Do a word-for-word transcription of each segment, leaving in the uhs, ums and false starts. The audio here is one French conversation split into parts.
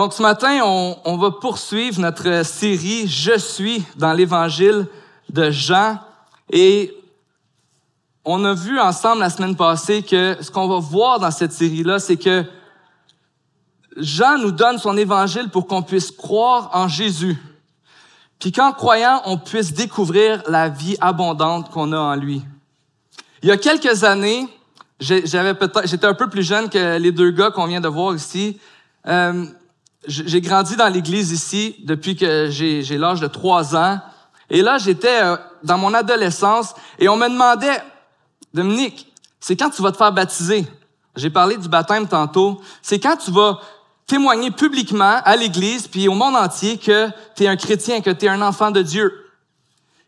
Donc ce matin, on, on va poursuivre notre série « Je suis » dans l'Évangile de Jean. Et on a vu ensemble la semaine passée que ce qu'on va voir dans cette série-là, c'est que Jean nous donne son Évangile pour qu'on puisse croire en Jésus. Puis qu'en croyant, on puisse découvrir la vie abondante qu'on a en lui. Il y a quelques années, j'avais peut-être, j'étais un peu plus jeune que les deux gars qu'on vient de voir ici. Euh, j'ai grandi dans l'église ici depuis que j'ai, j'ai l'âge de trois ans. Et là, j'étais dans mon adolescence et on me demandait, « Dominique, c'est quand tu vas te faire baptiser? » J'ai parlé du baptême tantôt. C'est quand tu vas témoigner publiquement à l'église puis au monde entier que tu es un chrétien, que tu es un enfant de Dieu.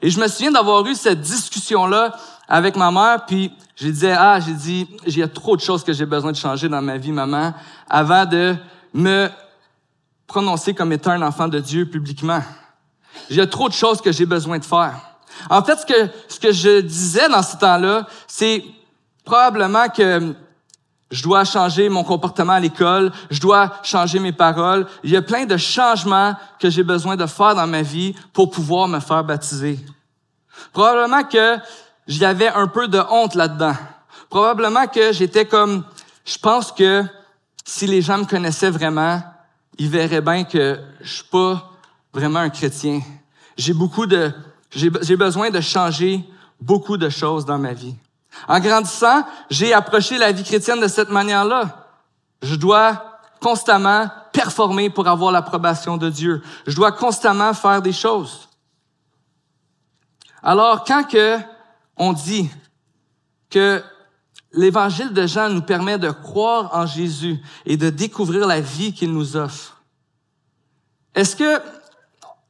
Et je me souviens d'avoir eu cette discussion-là avec ma mère, puis je disais, ah, j'ai dit, il y a trop de choses que j'ai besoin de changer dans ma vie, maman, avant de me prononcer comme étant un enfant de Dieu publiquement. Il y a trop de choses que j'ai besoin de faire. En fait, ce que, ce que je disais dans ce temps-là, c'est probablement que je dois changer mon comportement à l'école, je dois changer mes paroles. Il y a plein de changements que j'ai besoin de faire dans ma vie pour pouvoir me faire baptiser. Probablement que j'avais un peu de honte là-dedans. Probablement que j'étais comme, je pense que si les gens me connaissaient vraiment, ils verraient bien que je suis pas vraiment un chrétien. J'ai beaucoup de, j'ai, j'ai besoin de changer beaucoup de choses dans ma vie. En grandissant, j'ai approché la vie chrétienne de cette manière-là. Je dois constamment performer pour avoir l'approbation de Dieu. Je dois constamment faire des choses. Alors, quand que on dit que l'Évangile de Jean nous permet de croire en Jésus et de découvrir la vie qu'il nous offre, est-ce que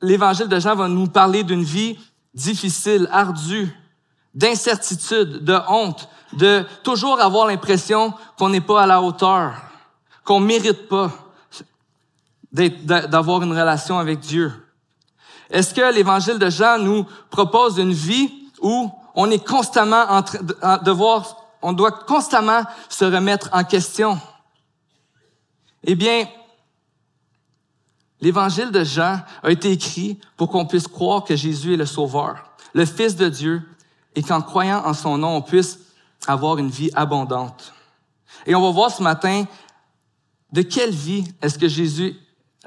l'Évangile de Jean va nous parler d'une vie difficile, ardue, d'incertitude, de honte, de toujours avoir l'impression qu'on n'est pas à la hauteur, qu'on mérite pas d'avoir une relation avec Dieu? Est-ce que l'Évangile de Jean nous propose une vie où on est constamment en train de devoir, on doit constamment se remettre en question? Eh bien, l'Évangile de Jean a été écrit pour qu'on puisse croire que Jésus est le Sauveur, le Fils de Dieu, et qu'en croyant en son nom, on puisse avoir une vie abondante. Et on va voir ce matin de quelle vie est-ce que Jésus,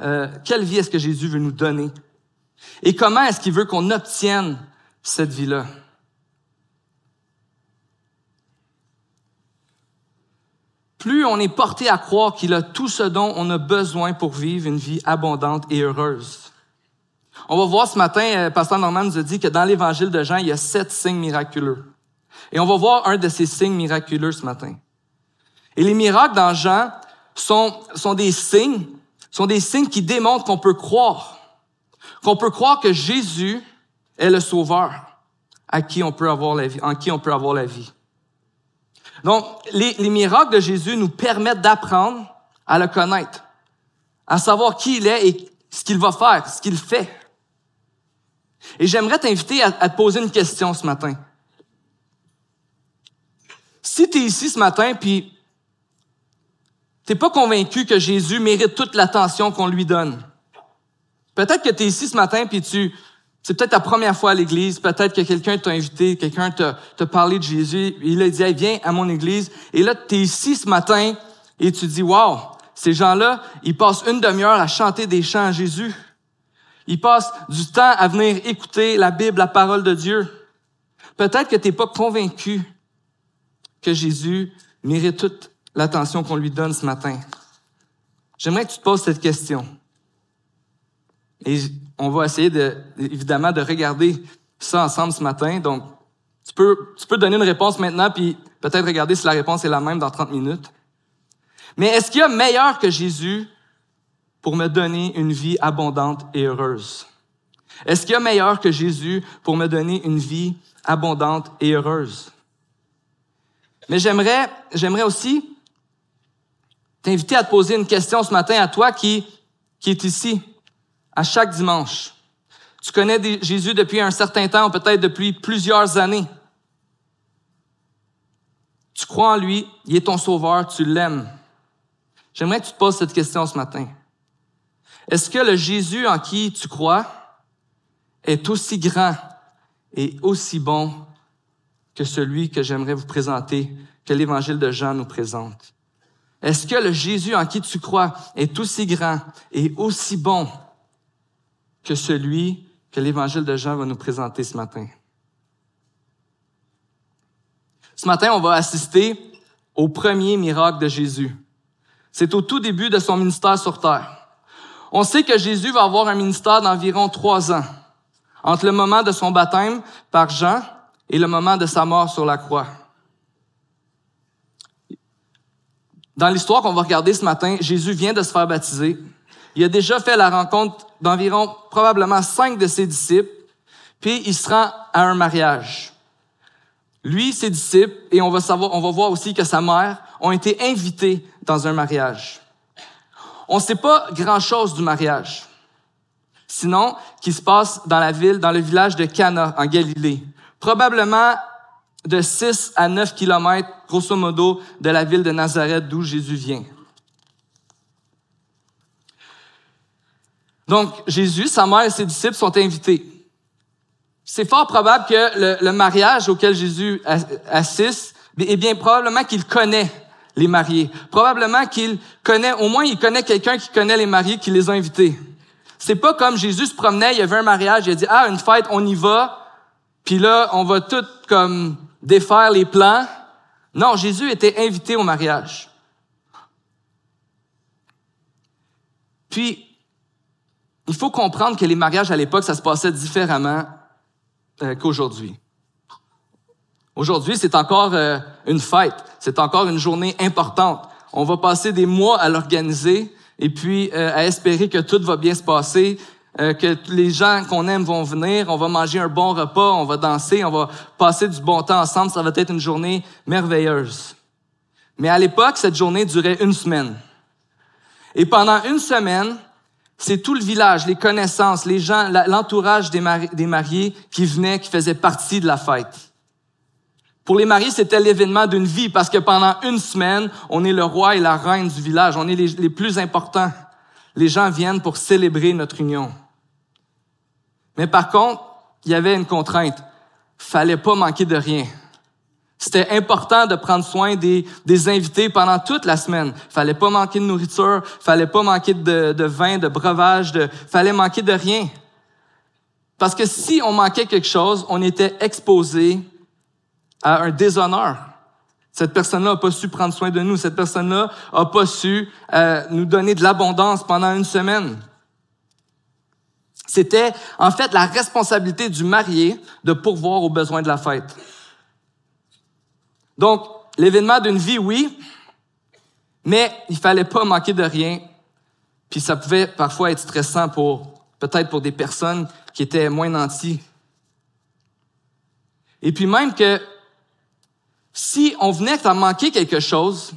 euh, quelle vie est-ce que Jésus veut nous donner et comment est-ce qu'il veut qu'on obtienne cette vie-là. Plus on est porté à croire qu'il a tout ce dont on a besoin pour vivre une vie abondante et heureuse. On va voir ce matin, Pasteur Norman nous a dit que dans l'Évangile de Jean, il y a sept signes miraculeux. Et on va voir un de ces signes miraculeux ce matin. Et les miracles dans Jean sont, sont des signes, sont des signes qui démontrent qu'on peut croire, qu'on peut croire que Jésus est le Sauveur à qui on peut avoir la vie, en qui on peut avoir la vie. Donc, les, les miracles de Jésus nous permettent d'apprendre à le connaître, à savoir qui il est et ce qu'il va faire, ce qu'il fait. Et j'aimerais t'inviter à, à te poser une question ce matin. Si tu es ici ce matin puis tu n'es pas convaincu que Jésus mérite toute l'attention qu'on lui donne, peut-être que tu es ici ce matin puis tu... C'est peut-être ta première fois à l'église, peut-être que quelqu'un t'a invité, quelqu'un t'a, t'a parlé de Jésus, il a dit hey, « viens à mon église ». Et là, tu es ici ce matin et tu dis « wow, ces gens-là, ils passent une demi-heure à chanter des chants à Jésus. Ils passent du temps à venir écouter la Bible, la parole de Dieu. » Peut-être que tu n'es pas convaincu que Jésus mérite toute l'attention qu'on lui donne ce matin. J'aimerais que tu te poses cette question. Et on va essayer de, évidemment, de regarder ça ensemble ce matin. Donc, tu peux, tu peux donner une réponse maintenant, puis peut-être regarder si la réponse est la même dans trente minutes. Mais est-ce qu'il y a meilleur que Jésus pour me donner une vie abondante et heureuse? Est-ce qu'il y a meilleur que Jésus pour me donner une vie abondante et heureuse? Mais j'aimerais, j'aimerais aussi t'inviter à te poser une question ce matin à toi qui, qui est ici. À chaque dimanche. Tu connais des, Jésus depuis un certain temps, peut-être depuis plusieurs années. Tu crois en lui, il est ton sauveur, tu l'aimes. J'aimerais que tu te poses cette question ce matin. Est-ce que le Jésus en qui tu crois est aussi grand et aussi bon que celui que j'aimerais vous présenter, que l'Évangile de Jean nous présente? Est-ce que le Jésus en qui tu crois est aussi grand et aussi bon que celui que l'Évangile de Jean va nous présenter ce matin? Ce matin, on va assister au premier miracle de Jésus. C'est au tout début de son ministère sur terre. On sait que Jésus va avoir un ministère d'environ trois ans, entre le moment de son baptême par Jean et le moment de sa mort sur la croix. Dans l'histoire qu'on va regarder ce matin, Jésus vient de se faire baptiser. Il a déjà fait la rencontre d'environ probablement cinq de ses disciples, puis il se rend à un mariage. Lui, ses disciples, et on va savoir, on va voir aussi que sa mère, ont été invités dans un mariage. On ne sait pas grand-chose du mariage, sinon qu'il se passe dans la ville, dans le village de Cana, en Galilée, probablement de six à neuf kilomètres, grosso modo, de la ville de Nazareth, d'où Jésus vient. Donc, Jésus, sa mère et ses disciples sont invités. C'est fort probable que le, le mariage auquel Jésus assiste, eh bien, probablement qu'il connaît les mariés. Probablement qu'il connaît, au moins il connaît quelqu'un qui connaît les mariés, qui les a invités. C'est pas comme Jésus se promenait, il y avait un mariage, il a dit « Ah, une fête, on y va », puis là, on va tout comme défaire les plans. Non, Jésus était invité au mariage. Puis, il faut comprendre que les mariages à l'époque, ça se passait différemment euh, qu'aujourd'hui. Aujourd'hui, c'est encore euh, une fête, c'est encore une journée importante. On va passer des mois à l'organiser et puis euh, à espérer que tout va bien se passer, euh, que les gens qu'on aime vont venir, on va manger un bon repas, on va danser, on va passer du bon temps ensemble, ça va être une journée merveilleuse. Mais à l'époque, cette journée durait une semaine. Et pendant une semaine, c'est tout le village, les connaissances, les gens, la, l'entourage des, mari- des mariés qui venaient, qui faisaient partie de la fête. Pour les mariés, c'était l'événement d'une vie parce que pendant une semaine, on est le roi et la reine du village. On est les, les plus importants. Les gens viennent pour célébrer notre union. Mais par contre, il y avait une contrainte. Fallait pas manquer de rien. C'était important de prendre soin des, des invités pendant toute la semaine. Fallait pas manquer de nourriture. Fallait pas manquer de, de vin, de breuvage. De, fallait manquer de rien. Parce que si on manquait quelque chose, on était exposé à un déshonneur. Cette personne-là n'a pas su prendre soin de nous. Cette personne-là n'a pas su euh, nous donner de l'abondance pendant une semaine. C'était, en fait, la responsabilité du marié de pourvoir aux besoins de la fête. Donc, l'événement d'une vie, oui, mais il fallait pas manquer de rien. Puis ça pouvait parfois être stressant pour, peut-être pour des personnes qui étaient moins nantis. Et puis même que si on venait à manquer quelque chose,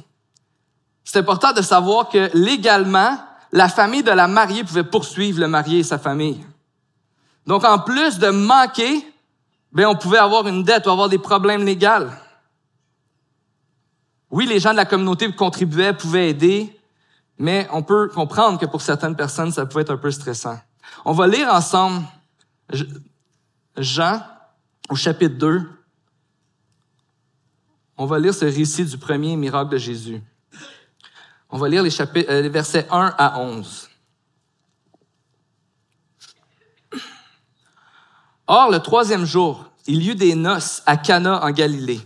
c'est important de savoir que légalement, la famille de la mariée pouvait poursuivre le marié et sa famille. Donc, en plus de manquer, ben on pouvait avoir une dette ou avoir des problèmes légaux. Oui, les gens de la communauté contribuaient, pouvaient aider, mais on peut comprendre que pour certaines personnes, ça pouvait être un peu stressant. On va lire ensemble Jean, au chapitre deux. On va lire ce récit du premier miracle de Jésus. On va lire les, chapitres, les versets un à onze. Or, le troisième jour, il y eut des noces à Cana en Galilée.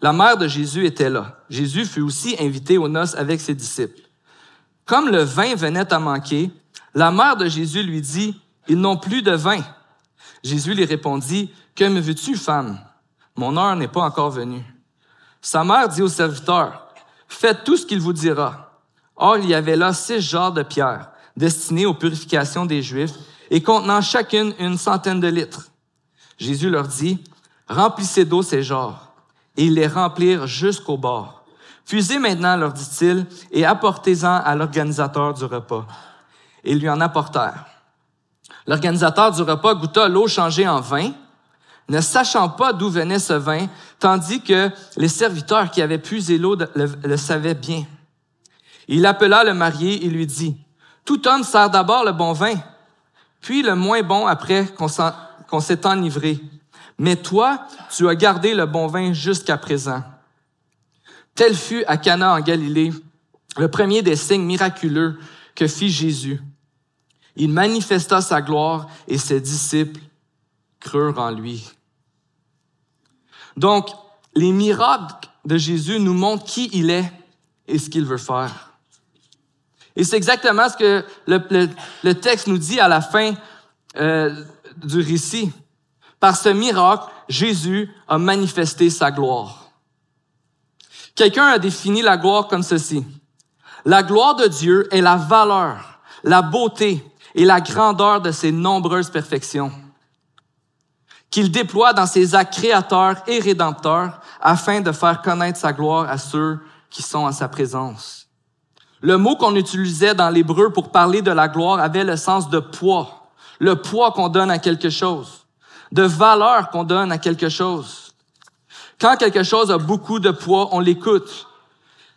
La mère de Jésus était là. Jésus fut aussi invité aux noces avec ses disciples. Comme le vin venait à manquer, la mère de Jésus lui dit, « Ils n'ont plus de vin. » Jésus lui répondit, « Que me veux-tu, femme? Mon heure n'est pas encore venue. » Sa mère dit au serviteur, « Faites tout ce qu'il vous dira. » Or, il y avait là six jarres de pierre, destinées aux purifications des Juifs, et contenant chacune une centaine de litres. Jésus leur dit, « Remplissez d'eau ces jarres. » Et ils les remplirent jusqu'au bord. « Puisez maintenant, leur dit-il, et apportez-en à l'organisateur du repas. » Et ils lui en apportèrent. L'organisateur du repas goûta l'eau changée en vin, ne sachant pas d'où venait ce vin, tandis que les serviteurs qui avaient puisé l'eau le, le savaient bien. Il appela le marié et lui dit, « Tout homme sert d'abord le bon vin, puis le moins bon après qu'on, s'en, qu'on s'est enivré. Mais toi, tu as gardé le bon vin jusqu'à présent. » Tel fut à Cana en Galilée le premier des signes miraculeux que fit Jésus. Il manifesta sa gloire et ses disciples crurent en lui. Donc, les miracles de Jésus nous montrent qui il est et ce qu'il veut faire. Et c'est exactement ce que le, le, le texte nous dit à la fin euh, du récit. Par ce miracle, Jésus a manifesté sa gloire. Quelqu'un a défini la gloire comme ceci. La gloire de Dieu est la valeur, la beauté et la grandeur de ses nombreuses perfections qu'il déploie dans ses actes créateurs et rédempteurs afin de faire connaître sa gloire à ceux qui sont à sa présence. Le mot qu'on utilisait dans l'hébreu pour parler de la gloire avait le sens de poids, le poids qu'on donne à quelque chose, de valeur qu'on donne à quelque chose. Quand quelque chose a beaucoup de poids, on l'écoute.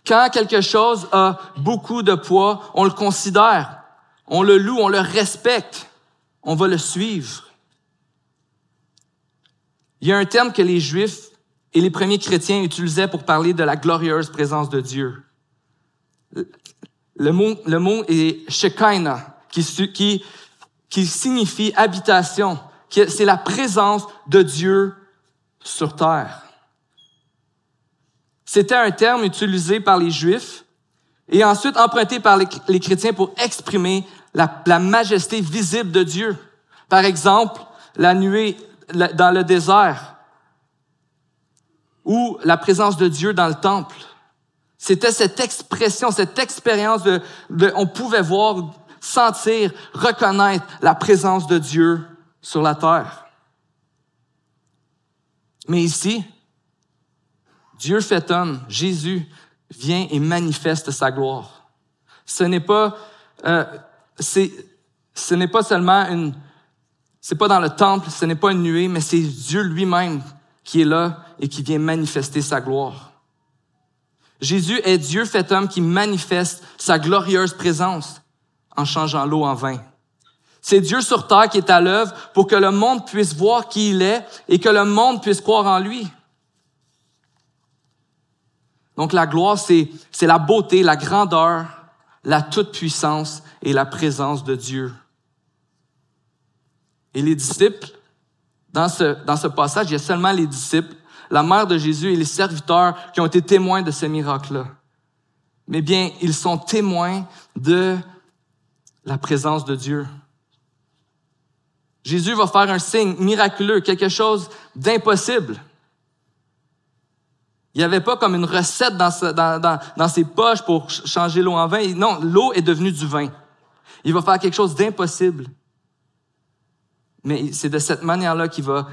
Quand quelque chose a beaucoup de poids, on le considère, on le loue, on le respecte, on va le suivre. Il y a un terme que les Juifs et les premiers chrétiens utilisaient pour parler de la glorieuse présence de Dieu. Le mot, le mot est « Shekinah », qui, qui, qui signifie « habitation », qui, c'est la présence de Dieu sur terre. C'était un terme utilisé par les Juifs et ensuite emprunté par les, les chrétiens pour exprimer la, la majesté visible de Dieu. Par exemple, la nuée la, dans le désert ou la présence de Dieu dans le temple. C'était cette expression, cette expérience de, de, on pouvait voir, sentir, reconnaître la présence de Dieu sur la terre. Mais ici, Dieu fait homme, Jésus, vient et manifeste sa gloire. Ce n'est pas, euh, c'est, ce n'est pas seulement une, c'est pas dans le temple, ce n'est pas une nuée, mais c'est Dieu lui-même qui est là et qui vient manifester sa gloire. Jésus est Dieu fait homme qui manifeste sa glorieuse présence en changeant l'eau en vin. C'est Dieu sur terre qui est à l'œuvre pour que le monde puisse voir qui il est et que le monde puisse croire en lui. Donc la gloire, c'est, c'est la beauté, la grandeur, la toute-puissance et la présence de Dieu. Et les disciples, dans ce, dans ce passage, il y a seulement les disciples, la mère de Jésus et les serviteurs qui ont été témoins de ce miracle-là. Mais bien, ils sont témoins de la présence de Dieu. Jésus va faire un signe miraculeux, quelque chose d'impossible. Il n'y avait pas comme une recette dans, ce, dans, dans, dans ses poches pour changer l'eau en vin. Non, l'eau est devenue du vin. Il va faire quelque chose d'impossible. Mais c'est de cette manière-là qu'il va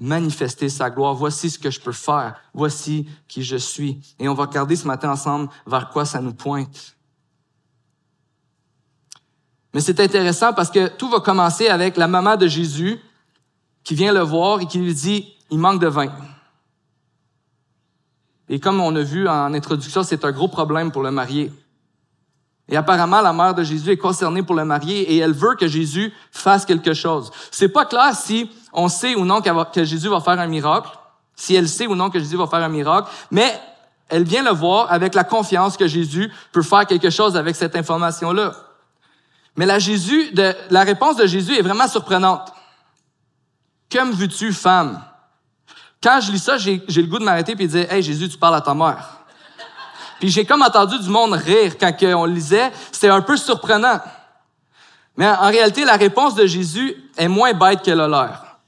manifester sa gloire. Voici ce que je peux faire. Voici qui je suis. Et on va regarder ce matin ensemble vers quoi ça nous pointe. Mais c'est intéressant parce que tout va commencer avec la maman de Jésus qui vient le voir et qui lui dit « Il manque de vin ». Et comme on a vu en introduction, c'est un gros problème pour le marié. Et apparemment, la mère de Jésus est concernée pour le marié et elle veut que Jésus fasse quelque chose. C'est pas clair si on sait ou non que Jésus va faire un miracle, si elle sait ou non que Jésus va faire un miracle, mais elle vient le voir avec la confiance que Jésus peut faire quelque chose avec cette information-là. Mais la, Jésus de, la réponse de Jésus est vraiment surprenante. « Que me veux-tu, femme? » Quand je lis ça, j'ai, j'ai le goût de m'arrêter et de dire « Hey, Jésus, tu parles à ta mère. » Puis j'ai comme entendu du monde rire quand on lisait. C'était un peu surprenant. Mais en réalité, la réponse de Jésus est moins bête qu'elle a l'air.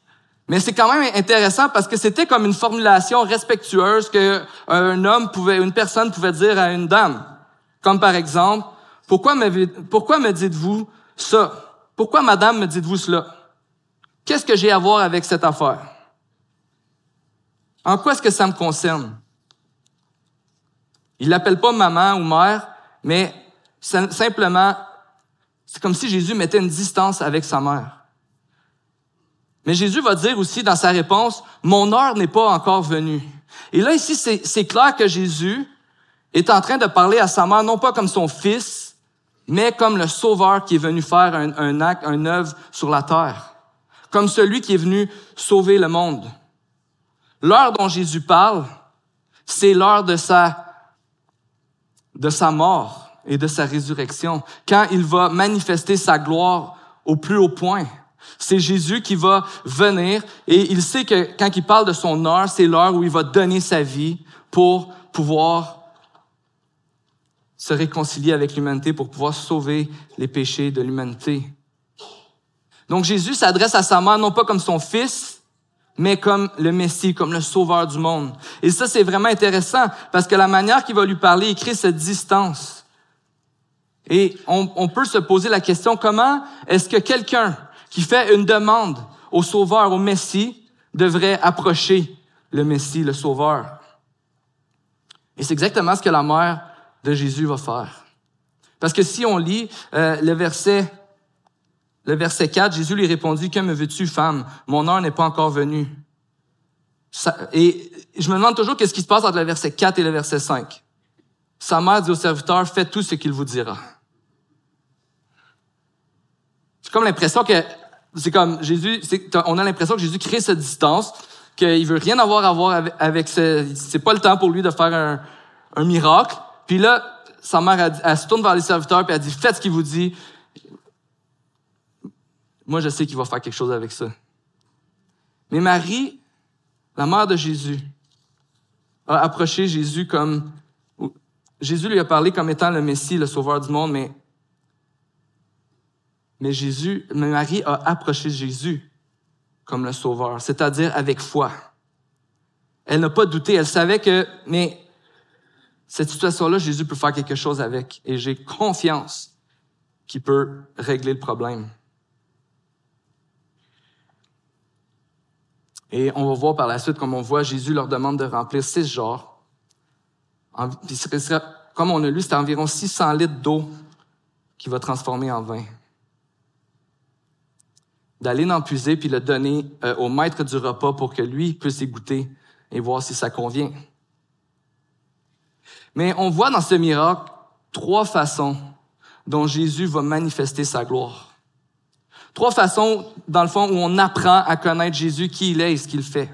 Mais c'est quand même intéressant parce que c'était comme une formulation respectueuse qu'un homme pouvait, une personne pouvait dire à une dame. Comme par exemple, « Pourquoi me, pourquoi me dites-vous ça? Pourquoi, madame, me dites-vous cela? Qu'est-ce que j'ai à voir avec cette affaire? » En quoi est-ce que ça me concerne? Il l'appelle pas maman ou mère, mais simplement, c'est comme si Jésus mettait une distance avec sa mère. Mais Jésus va dire aussi dans sa réponse, « Mon heure n'est pas encore venue. » Et là, ici, c'est, c'est clair que Jésus est en train de parler à sa mère, non pas comme son fils, mais comme le Sauveur qui est venu faire un, un acte, une œuvre sur la terre, comme celui qui est venu sauver le monde. L'heure dont Jésus parle, c'est l'heure de sa, de sa mort et de sa résurrection, quand il va manifester sa gloire au plus haut point. C'est Jésus qui va venir et il sait que quand il parle de son heure, c'est l'heure où il va donner sa vie pour pouvoir se réconcilier avec l'humanité, pour pouvoir sauver les péchés de l'humanité. Donc Jésus s'adresse à sa mère non pas comme son fils, mais comme le Messie, comme le sauveur du monde. Et ça, c'est vraiment intéressant parce que la manière qu'il va lui parler, il crée cette distance. Et on, on peut se poser la question, comment est-ce que quelqu'un qui fait une demande au Sauveur, au Messie, devrait approcher le Messie, le Sauveur? Et c'est exactement ce que la mère de Jésus va faire. Parce que si on lit euh, le verset le verset quatre, Jésus lui répondit, « Que me veux-tu, femme? Mon heure n'est pas encore venue. » Et je me demande toujours qu'est-ce qui se passe entre le verset quatre et le verset cinq. Sa mère dit au serviteur, « Faites tout ce qu'il vous dira. » J'ai comme l'impression que c'est comme Jésus, c'est, on a l'impression que Jésus crée cette distance, qu'il veut rien avoir à voir avec, avec ce, c'est pas le temps pour lui de faire un, un miracle. Puis là, sa mère, elle, elle se tourne vers les serviteurs puis elle dit, faites ce qu'il vous dit. Moi, je sais qu'il va faire quelque chose avec ça. Mais Marie, la mère de Jésus, a approché Jésus comme, Jésus lui a parlé comme étant le Messie, le sauveur du monde, mais Mais Jésus, mais Marie a approché Jésus comme le sauveur, c'est-à-dire avec foi. Elle n'a pas douté, elle savait que, mais cette situation-là, Jésus peut faire quelque chose avec et j'ai confiance qu'il peut régler le problème. Et on va voir par la suite, comme on voit, Jésus leur demande de remplir six jarres. Comme on a lu, c'est environ six cents litres d'eau qu'il va transformer en vin. D'aller en puiser puis le donner euh, au maître du repas pour que lui puisse y goûter et voir si ça convient. Mais on voit dans ce miracle trois façons dont Jésus va manifester sa gloire. Trois façons, dans le fond, où on apprend à connaître Jésus, qui il est et ce qu'il fait.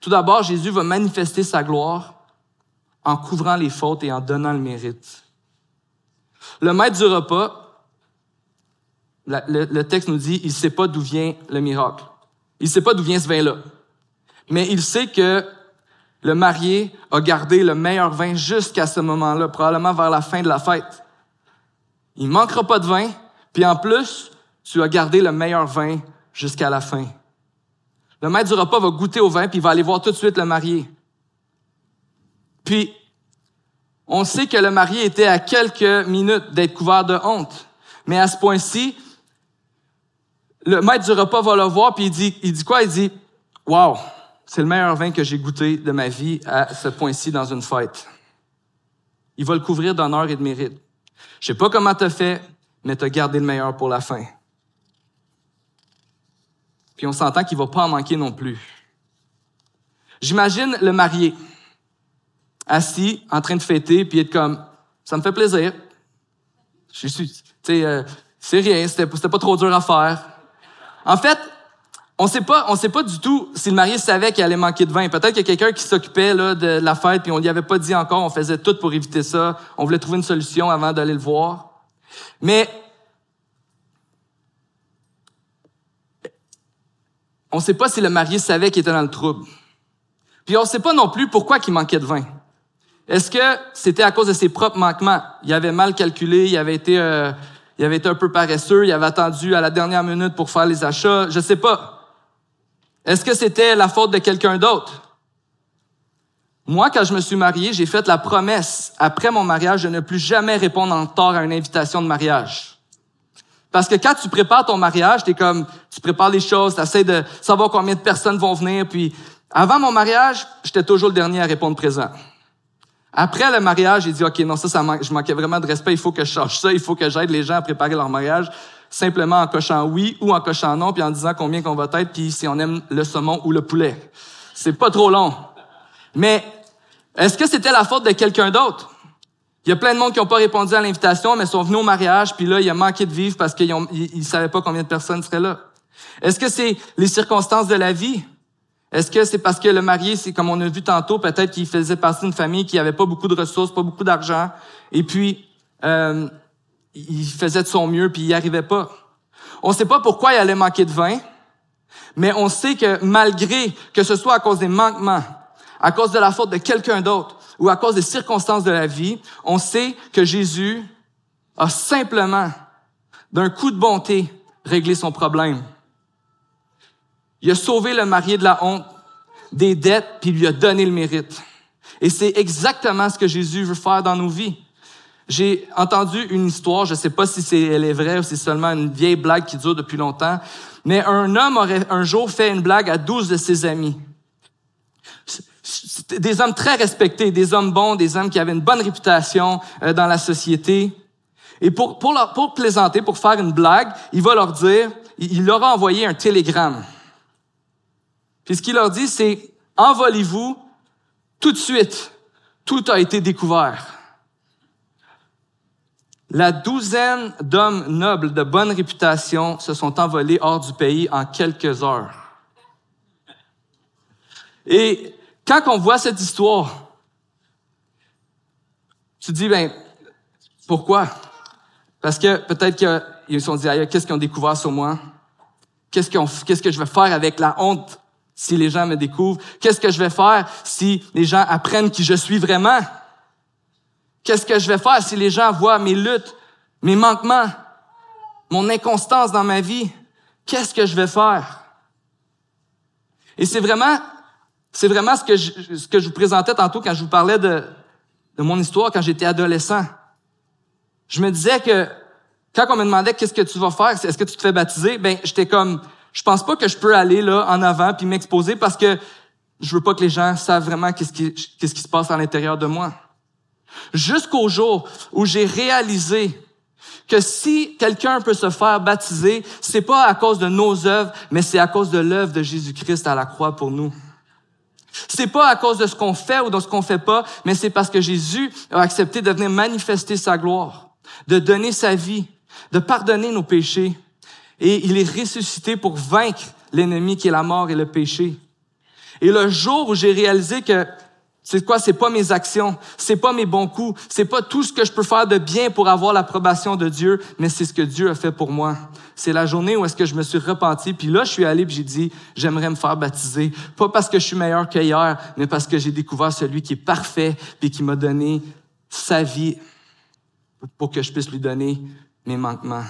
Tout d'abord, Jésus va manifester sa gloire en couvrant les fautes et en donnant le mérite. Le maître du repas, La, le, le texte nous dit, il sait pas d'où vient le miracle. Il sait pas d'où vient ce vin-là. Mais il sait que le marié a gardé le meilleur vin jusqu'à ce moment-là, probablement vers la fin de la fête. Il manquera pas de vin, puis en plus, tu as gardé le meilleur vin jusqu'à la fin. Le maître du repas va goûter au vin, puis il va aller voir tout de suite le marié. Puis, on sait que le marié était à quelques minutes d'être couvert de honte. Mais à ce point-ci, le maître du repas va le voir, puis il dit, il dit quoi? Il dit, « Wow, c'est le meilleur vin que j'ai goûté de ma vie à ce point-ci dans une fête. » Il va le couvrir d'honneur et de mérite. « Je sais pas comment t'as fait, mais t'as gardé le meilleur pour la fin. » Puis on s'entend qu'il va pas en manquer non plus. J'imagine le marié, assis, en train de fêter, puis être comme, « Ça me fait plaisir. » Je suis... Tu sais, euh, c'est rien, c'était, c'était pas trop dur à faire. En fait, on sait pas, on sait pas du tout si le marié savait qu'il allait manquer de vin. Peut-être qu'il y a quelqu'un qui s'occupait là de la fête, puis on lui avait pas dit encore, on faisait tout pour éviter ça. On voulait trouver une solution avant d'aller le voir. Mais on sait pas si le marié savait qu'il était dans le trouble. Puis on sait pas non plus pourquoi il manquait de vin. Est-ce que c'était à cause de ses propres manquements? Il avait mal calculé, il avait été... Euh, Il avait été un peu paresseux, il avait attendu à la dernière minute pour faire les achats, je sais pas. Est-ce que c'était la faute de quelqu'un d'autre? Moi, quand je me suis marié, j'ai fait la promesse, après mon mariage, de ne plus jamais répondre en tort à une invitation de mariage. Parce que quand tu prépares ton mariage, t'es comme, tu prépares les choses, t'essaies de savoir combien de personnes vont venir, puis avant mon mariage, j'étais toujours le dernier à répondre présent. Après le mariage, j'ai dit, OK, non, ça, ça manque, je manquais vraiment de respect, il faut que je change ça, il faut que j'aide les gens à préparer leur mariage, simplement en cochant oui ou en cochant non, puis en disant combien qu'on va être, puis si on aime le saumon ou le poulet. C'est pas trop long. Mais est-ce que c'était la faute de quelqu'un d'autre? Il y a plein de monde qui n'ont pas répondu à l'invitation, mais sont venus au mariage, puis là, il a manqué de vivre parce qu'ils ne savaient pas combien de personnes seraient là. Est-ce que c'est les circonstances de la vie? Est-ce que c'est parce que le marié, c'est comme on a vu tantôt, peut-être qu'il faisait partie d'une famille qui n'avait pas beaucoup de ressources, pas beaucoup d'argent, et puis euh, il faisait de son mieux, puis il n'y arrivait pas. On ne sait pas pourquoi il allait manquer de vin, mais on sait que malgré que ce soit à cause des manquements, à cause de la faute de quelqu'un d'autre, ou à cause des circonstances de la vie, on sait que Jésus a simplement, d'un coup de bonté, réglé son problème. Il a sauvé le marié de la honte, des dettes, puis il lui a donné le mérite. Et c'est exactement ce que Jésus veut faire dans nos vies. J'ai entendu une histoire, je ne sais pas si c'est, elle est vraie ou si c'est seulement une vieille blague qui dure depuis longtemps, mais un homme aurait un jour fait une blague à douze de ses amis. Des hommes très respectés, des hommes bons, des hommes qui avaient une bonne réputation dans la société. Et pour, pour, leur, pour plaisanter, pour faire une blague, il va leur dire, il leur a envoyé un télégramme. Puis ce qu'il leur dit, c'est « Envolez-vous tout de suite, tout a été découvert. » La douzaine d'hommes nobles de bonne réputation se sont envolés hors du pays en quelques heures. Et quand on voit cette histoire, tu te dis, ben, pourquoi? Parce que peut-être qu'ils se sont dit, ah, qu'est-ce qu'ils ont découvert sur moi? Qu'est-ce, qu'on, qu'est-ce que je vais faire avec la honte si les gens me découvrent? Qu'est-ce que je vais faire si les gens apprennent qui je suis vraiment? Qu'est-ce que je vais faire si les gens voient mes luttes, mes manquements, mon inconstance dans ma vie? Qu'est-ce que je vais faire? Et c'est vraiment... C'est vraiment ce que, je, ce que je vous présentais tantôt quand je vous parlais de, de mon histoire quand j'étais adolescent. Je me disais que quand on me demandait qu'est-ce que tu vas faire, est-ce que tu te fais baptiser, ben j'étais comme, je pense pas que je peux aller là en avant puis m'exposer parce que je veux pas que les gens savent vraiment qu'est-ce qui, qu'est-ce qui se passe à l'intérieur de moi. Jusqu'au jour où j'ai réalisé que si quelqu'un peut se faire baptiser, c'est pas à cause de nos œuvres, mais c'est à cause de l'œuvre de Jésus-Christ à la croix pour nous. C'est pas à cause de ce qu'on fait ou de ce qu'on fait pas, mais c'est parce que Jésus a accepté de venir manifester sa gloire, de donner sa vie, de pardonner nos péchés. Et il est ressuscité pour vaincre l'ennemi qui est la mort et le péché. Et le jour où j'ai réalisé que c'est quoi? C'est pas mes actions, c'est pas mes bons coups, c'est pas tout ce que je peux faire de bien pour avoir l'approbation de Dieu, mais c'est ce que Dieu a fait pour moi. C'est la journée où est-ce que je me suis repenti, puis là, je suis allé, puis j'ai dit, j'aimerais me faire baptiser. Pas parce que je suis meilleur qu'hier, mais parce que j'ai découvert celui qui est parfait, puis qui m'a donné sa vie pour que je puisse lui donner mes manquements.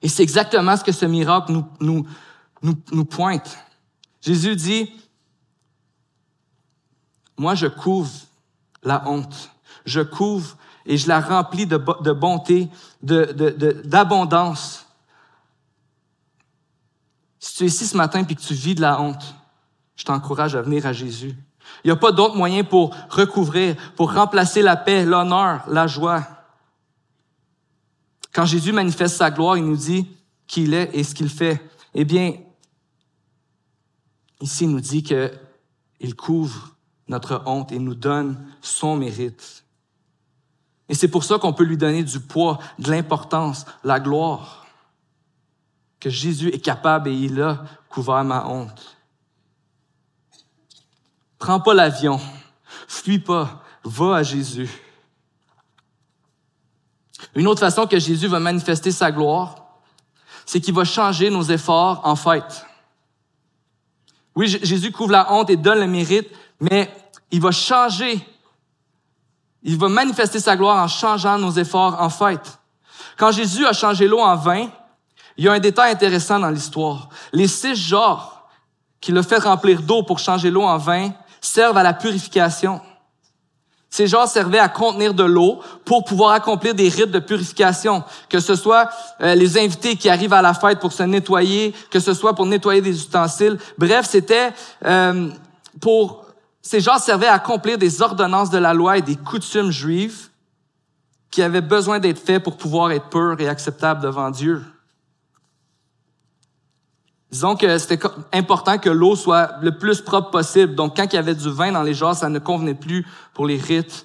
Et c'est exactement ce que ce miracle nous, nous, nous, nous pointe. Jésus dit, moi, je couvre la honte. Je couvre et je la remplis de, de bonté, de, de, de, d'abondance. Si tu es ici ce matin et que tu vis de la honte, je t'encourage à venir à Jésus. Il n'y a pas d'autre moyen pour recouvrir, pour remplacer la paix, l'honneur, la joie. Quand Jésus manifeste sa gloire, il nous dit qui il est et ce qu'il fait. Eh bien, ici, il nous dit qu'il couvre notre honte et nous donne son mérite. Et c'est pour ça qu'on peut lui donner du poids, de l'importance, la gloire, que Jésus est capable et il a couvert ma honte. Prends pas l'avion, fuis pas, va à Jésus. Une autre façon que Jésus va manifester sa gloire, c'est qu'il va changer nos efforts en fête. Oui, Jésus couvre la honte et donne le mérite, mais il va changer, il va manifester sa gloire en changeant nos efforts en fête. Quand Jésus a changé l'eau en vin, il y a un détail intéressant dans l'histoire. Les six genres qu'il a fait remplir d'eau pour changer l'eau en vin servent à la purification. Ces genres servaient à contenir de l'eau pour pouvoir accomplir des rites de purification, que ce soit euh, les invités qui arrivent à la fête pour se nettoyer, que ce soit pour nettoyer des ustensiles. Bref, c'était euh, pour... Ces genres servaient à accomplir des ordonnances de la loi et des coutumes juives qui avaient besoin d'être faits pour pouvoir être purs et acceptables devant Dieu. Disons que c'était important que l'eau soit le plus propre possible. Donc, quand il y avait du vin dans les genres, ça ne convenait plus pour les rites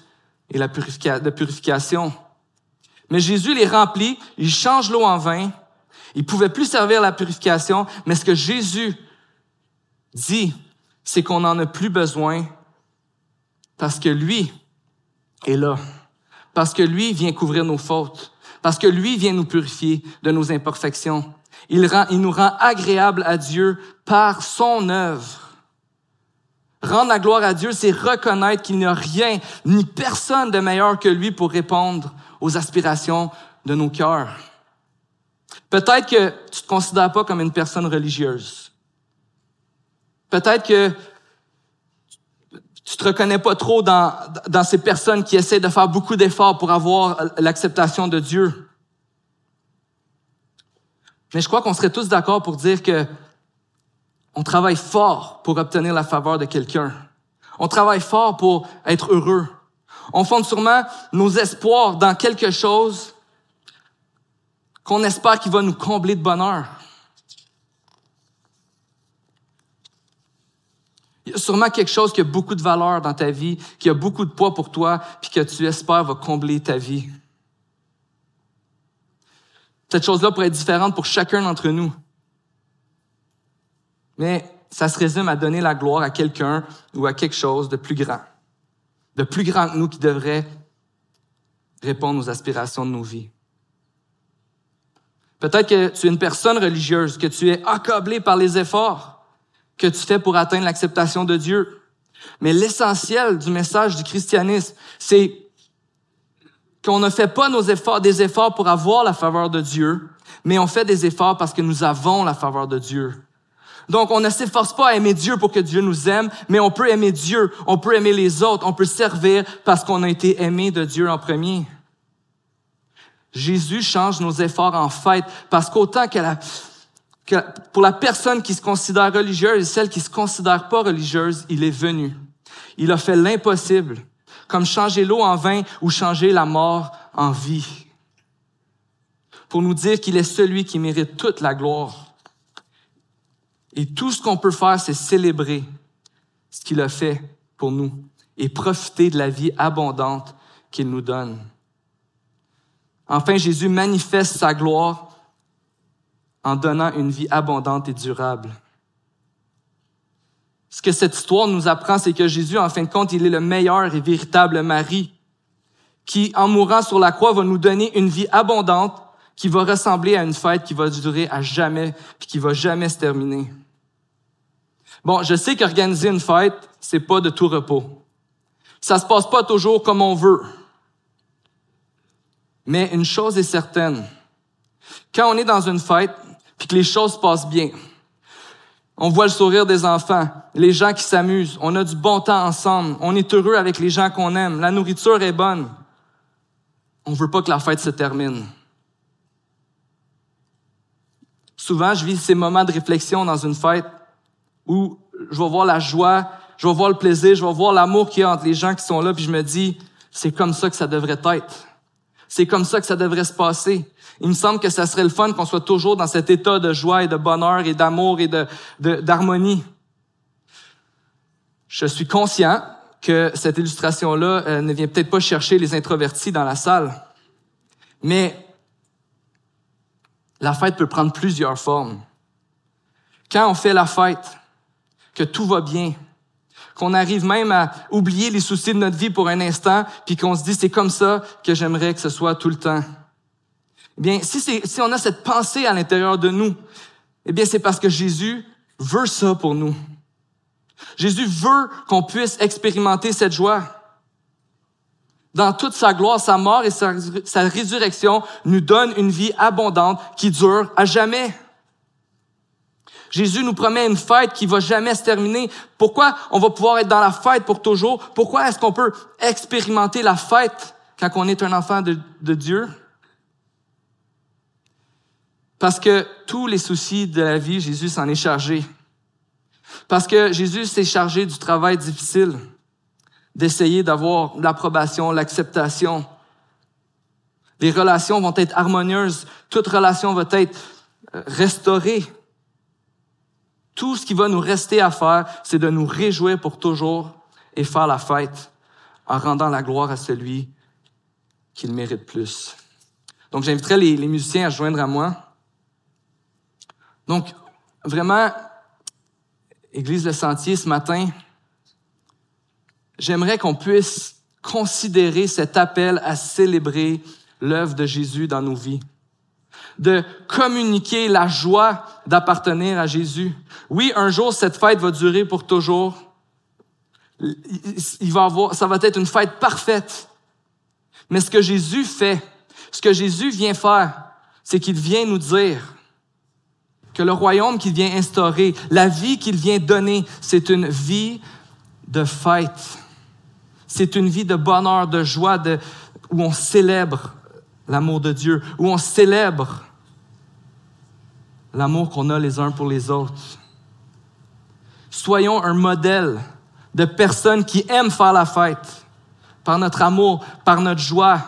et la purification. Mais Jésus les remplit, il change l'eau en vin. Il ne pouvait plus servir la purification, mais ce que Jésus dit, c'est qu'on n'en a plus besoin parce que lui est là, parce que lui vient couvrir nos fautes, parce que lui vient nous purifier de nos imperfections. Il, rend, il nous rend agréables à Dieu par son œuvre. Rendre la gloire à Dieu, c'est reconnaître qu'il n'y a rien ni personne de meilleur que lui pour répondre aux aspirations de nos cœurs. Peut-être que tu ne te considères pas comme une personne religieuse. Peut-être que tu ne te reconnais pas trop dans, dans ces personnes qui essaient de faire beaucoup d'efforts pour avoir l'acceptation de Dieu. Mais je crois qu'on serait tous d'accord pour dire que on travaille fort pour obtenir la faveur de quelqu'un. On travaille fort pour être heureux. On fonde sûrement nos espoirs dans quelque chose qu'on espère qu'il va nous combler de bonheur. Il y a sûrement quelque chose qui a beaucoup de valeur dans ta vie, qui a beaucoup de poids pour toi, puis que tu espères va combler ta vie. Cette chose-là pourrait être différente pour chacun d'entre nous. Mais ça se résume à donner la gloire à quelqu'un ou à quelque chose de plus grand, de plus grand que nous qui devrait répondre aux aspirations de nos vies. Peut-être que tu es une personne religieuse, que tu es accablée par les efforts que tu fais pour atteindre l'acceptation de Dieu. Mais l'essentiel du message du christianisme, c'est qu'on ne fait pas nos efforts, des efforts pour avoir la faveur de Dieu, mais on fait des efforts parce que nous avons la faveur de Dieu. Donc, on ne s'efforce pas à aimer Dieu pour que Dieu nous aime, mais on peut aimer Dieu, on peut aimer les autres, on peut servir parce qu'on a été aimé de Dieu en premier. Jésus change nos efforts en fête parce qu'autant que, la, que pour la personne qui se considère religieuse et celle qui se considère pas religieuse, il est venu. Il a fait l'impossible, comme changer l'eau en vin ou changer la mort en vie, pour nous dire qu'il est celui qui mérite toute la gloire. Et tout ce qu'on peut faire, c'est célébrer ce qu'il a fait pour nous et profiter de la vie abondante qu'il nous donne. Enfin, Jésus manifeste sa gloire en donnant une vie abondante et durable. Ce que cette histoire nous apprend, c'est que Jésus, en fin de compte, il est le meilleur et véritable mari qui, en mourant sur la croix, va nous donner une vie abondante qui va ressembler à une fête qui va durer à jamais puis qui va jamais se terminer. Bon, je sais qu'organiser une fête, c'est pas de tout repos. Ça se passe pas toujours comme on veut. Mais une chose est certaine. Quand on est dans une fête puis que les choses se passent bien, on voit le sourire des enfants, les gens qui s'amusent, on a du bon temps ensemble, on est heureux avec les gens qu'on aime, la nourriture est bonne. On veut pas que la fête se termine. Souvent, je vis ces moments de réflexion dans une fête où je vais voir la joie, je vais voir le plaisir, je vais voir l'amour qu'il y a entre les gens qui sont là, puis je me dis, c'est comme ça que ça devrait être. C'est comme ça que ça devrait se passer. Il me semble que ça serait le fun qu'on soit toujours dans cet état de joie et de bonheur et d'amour et de, de, d'harmonie. Je suis conscient que cette illustration-là euh, ne vient peut-être pas chercher les introvertis dans la salle, mais la fête peut prendre plusieurs formes. Quand on fait la fête, que tout va bien, qu'on arrive même à oublier les soucis de notre vie pour un instant, puis qu'on se dit « c'est comme ça que j'aimerais que ce soit tout le temps ». Eh bien, si, c'est, si on a cette pensée à l'intérieur de nous, eh bien, c'est parce que Jésus veut ça pour nous. Jésus veut qu'on puisse expérimenter cette joie. Dans toute sa gloire, sa mort et sa, sa résurrection nous donnent une vie abondante qui dure à jamais. Jésus nous promet une fête qui va jamais se terminer. Pourquoi on va pouvoir être dans la fête pour toujours? Pourquoi est-ce qu'on peut expérimenter la fête quand on est un enfant de, de Dieu? Parce que tous les soucis de la vie, Jésus s'en est chargé. Parce que Jésus s'est chargé du travail difficile, d'essayer d'avoir l'approbation, l'acceptation. Les relations vont être harmonieuses. Toute relation va être restaurée. Tout ce qui va nous rester à faire, c'est de nous réjouir pour toujours et faire la fête en rendant la gloire à celui qui le mérite plus. Donc, j'inviterai les, les musiciens à se joindre à moi. Donc, vraiment, Église Le Sentier, ce matin, j'aimerais qu'on puisse considérer cet appel à célébrer l'œuvre de Jésus dans nos vies, de communiquer la joie d'appartenir à Jésus. Oui, un jour, cette fête va durer pour toujours. Il va avoir, ça va être une fête parfaite. Mais ce que Jésus fait, ce que Jésus vient faire, c'est qu'il vient nous dire que le royaume qu'il vient instaurer, la vie qu'il vient donner, c'est une vie de fête. C'est une vie de bonheur, de joie, de, où on célèbre l'amour de Dieu, où on célèbre l'amour qu'on a les uns pour les autres. Soyons un modèle de personnes qui aiment faire la fête par notre amour, par notre joie.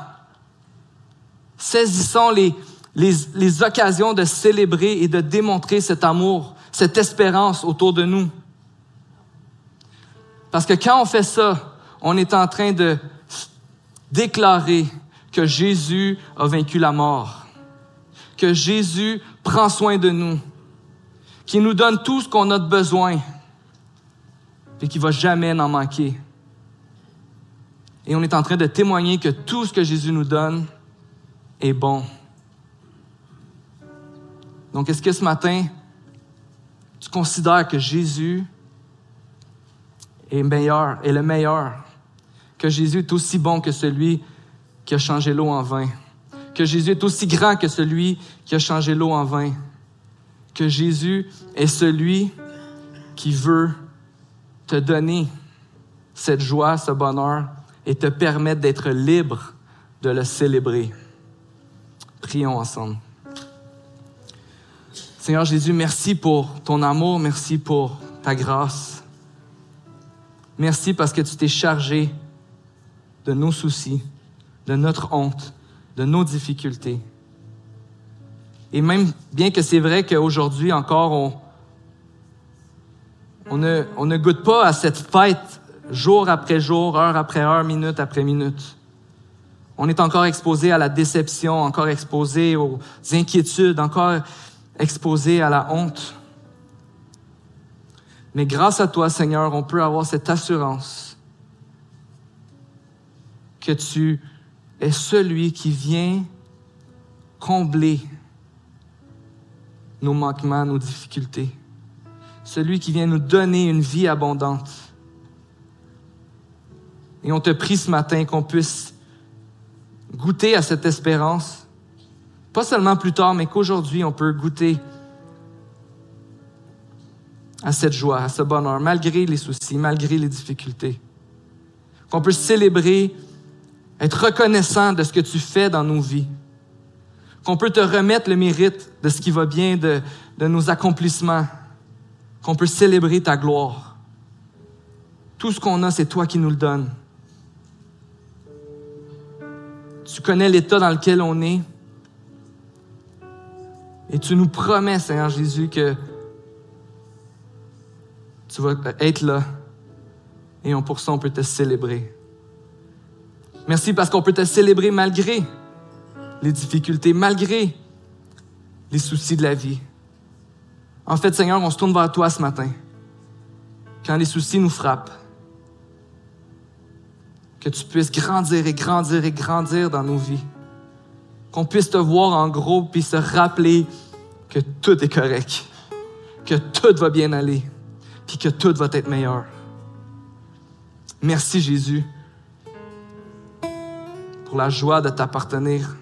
Saisissons les, les, les occasions de célébrer et de démontrer cet amour, cette espérance autour de nous. Parce que quand on fait ça, on est en train de déclarer que Jésus a vaincu la mort, que Jésus prend soin de nous, qu'il nous donne tout ce qu'on a de besoin et qu'il ne va jamais n'en manquer. Et on est en train de témoigner que tout ce que Jésus nous donne est bon. Donc, est-ce que ce matin, tu considères que Jésus est meilleur, est le meilleur, que Jésus est aussi bon que celui qui a changé l'eau en vin, que Jésus est aussi grand que celui qui a changé l'eau en vin, que Jésus est celui qui veut te donner cette joie, ce bonheur et te permettre d'être libre de le célébrer. Prions ensemble. Seigneur Jésus, merci pour ton amour, merci pour ta grâce. Merci parce que tu t'es chargé de nos soucis, de notre honte, de nos difficultés. Et même, bien que c'est vrai qu'aujourd'hui encore, on, on, ne, on ne goûte pas à cette fête jour après jour, heure après heure, minute après minute. On est encore exposé à la déception, encore exposé aux inquiétudes, encore exposé à la honte. Mais grâce à toi, Seigneur, on peut avoir cette assurance que tu es celui qui vient combler nos manquements, nos difficultés. Celui qui vient nous donner une vie abondante. Et on te prie ce matin qu'on puisse goûter à cette espérance, pas seulement plus tard, mais qu'aujourd'hui on peut goûter à cette joie, à ce bonheur, malgré les soucis, malgré les difficultés. Qu'on puisse célébrer, être reconnaissant de ce que tu fais dans nos vies. Qu'on peut te remettre le mérite de ce qui va bien, de, de nos accomplissements. Qu'on peut célébrer ta gloire. Tout ce qu'on a, c'est toi qui nous le donnes. Tu connais l'état dans lequel on est. Et tu nous promets, Seigneur Jésus, que tu vas être là et on, pour ça, on peut te célébrer. Merci parce qu'on peut te célébrer malgré les difficultés, malgré les soucis de la vie. En fait, Seigneur, on se tourne vers toi ce matin. Quand les soucis nous frappent, que tu puisses grandir et grandir et grandir dans nos vies. Qu'on puisse te voir en gros puis se rappeler que tout est correct, que tout va bien aller. Puis que tout va être meilleur. Merci Jésus pour la joie de t'appartenir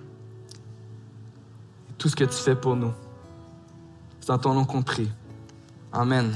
et tout ce que tu fais pour nous. C'est dans ton nom qu'on prie. Amen.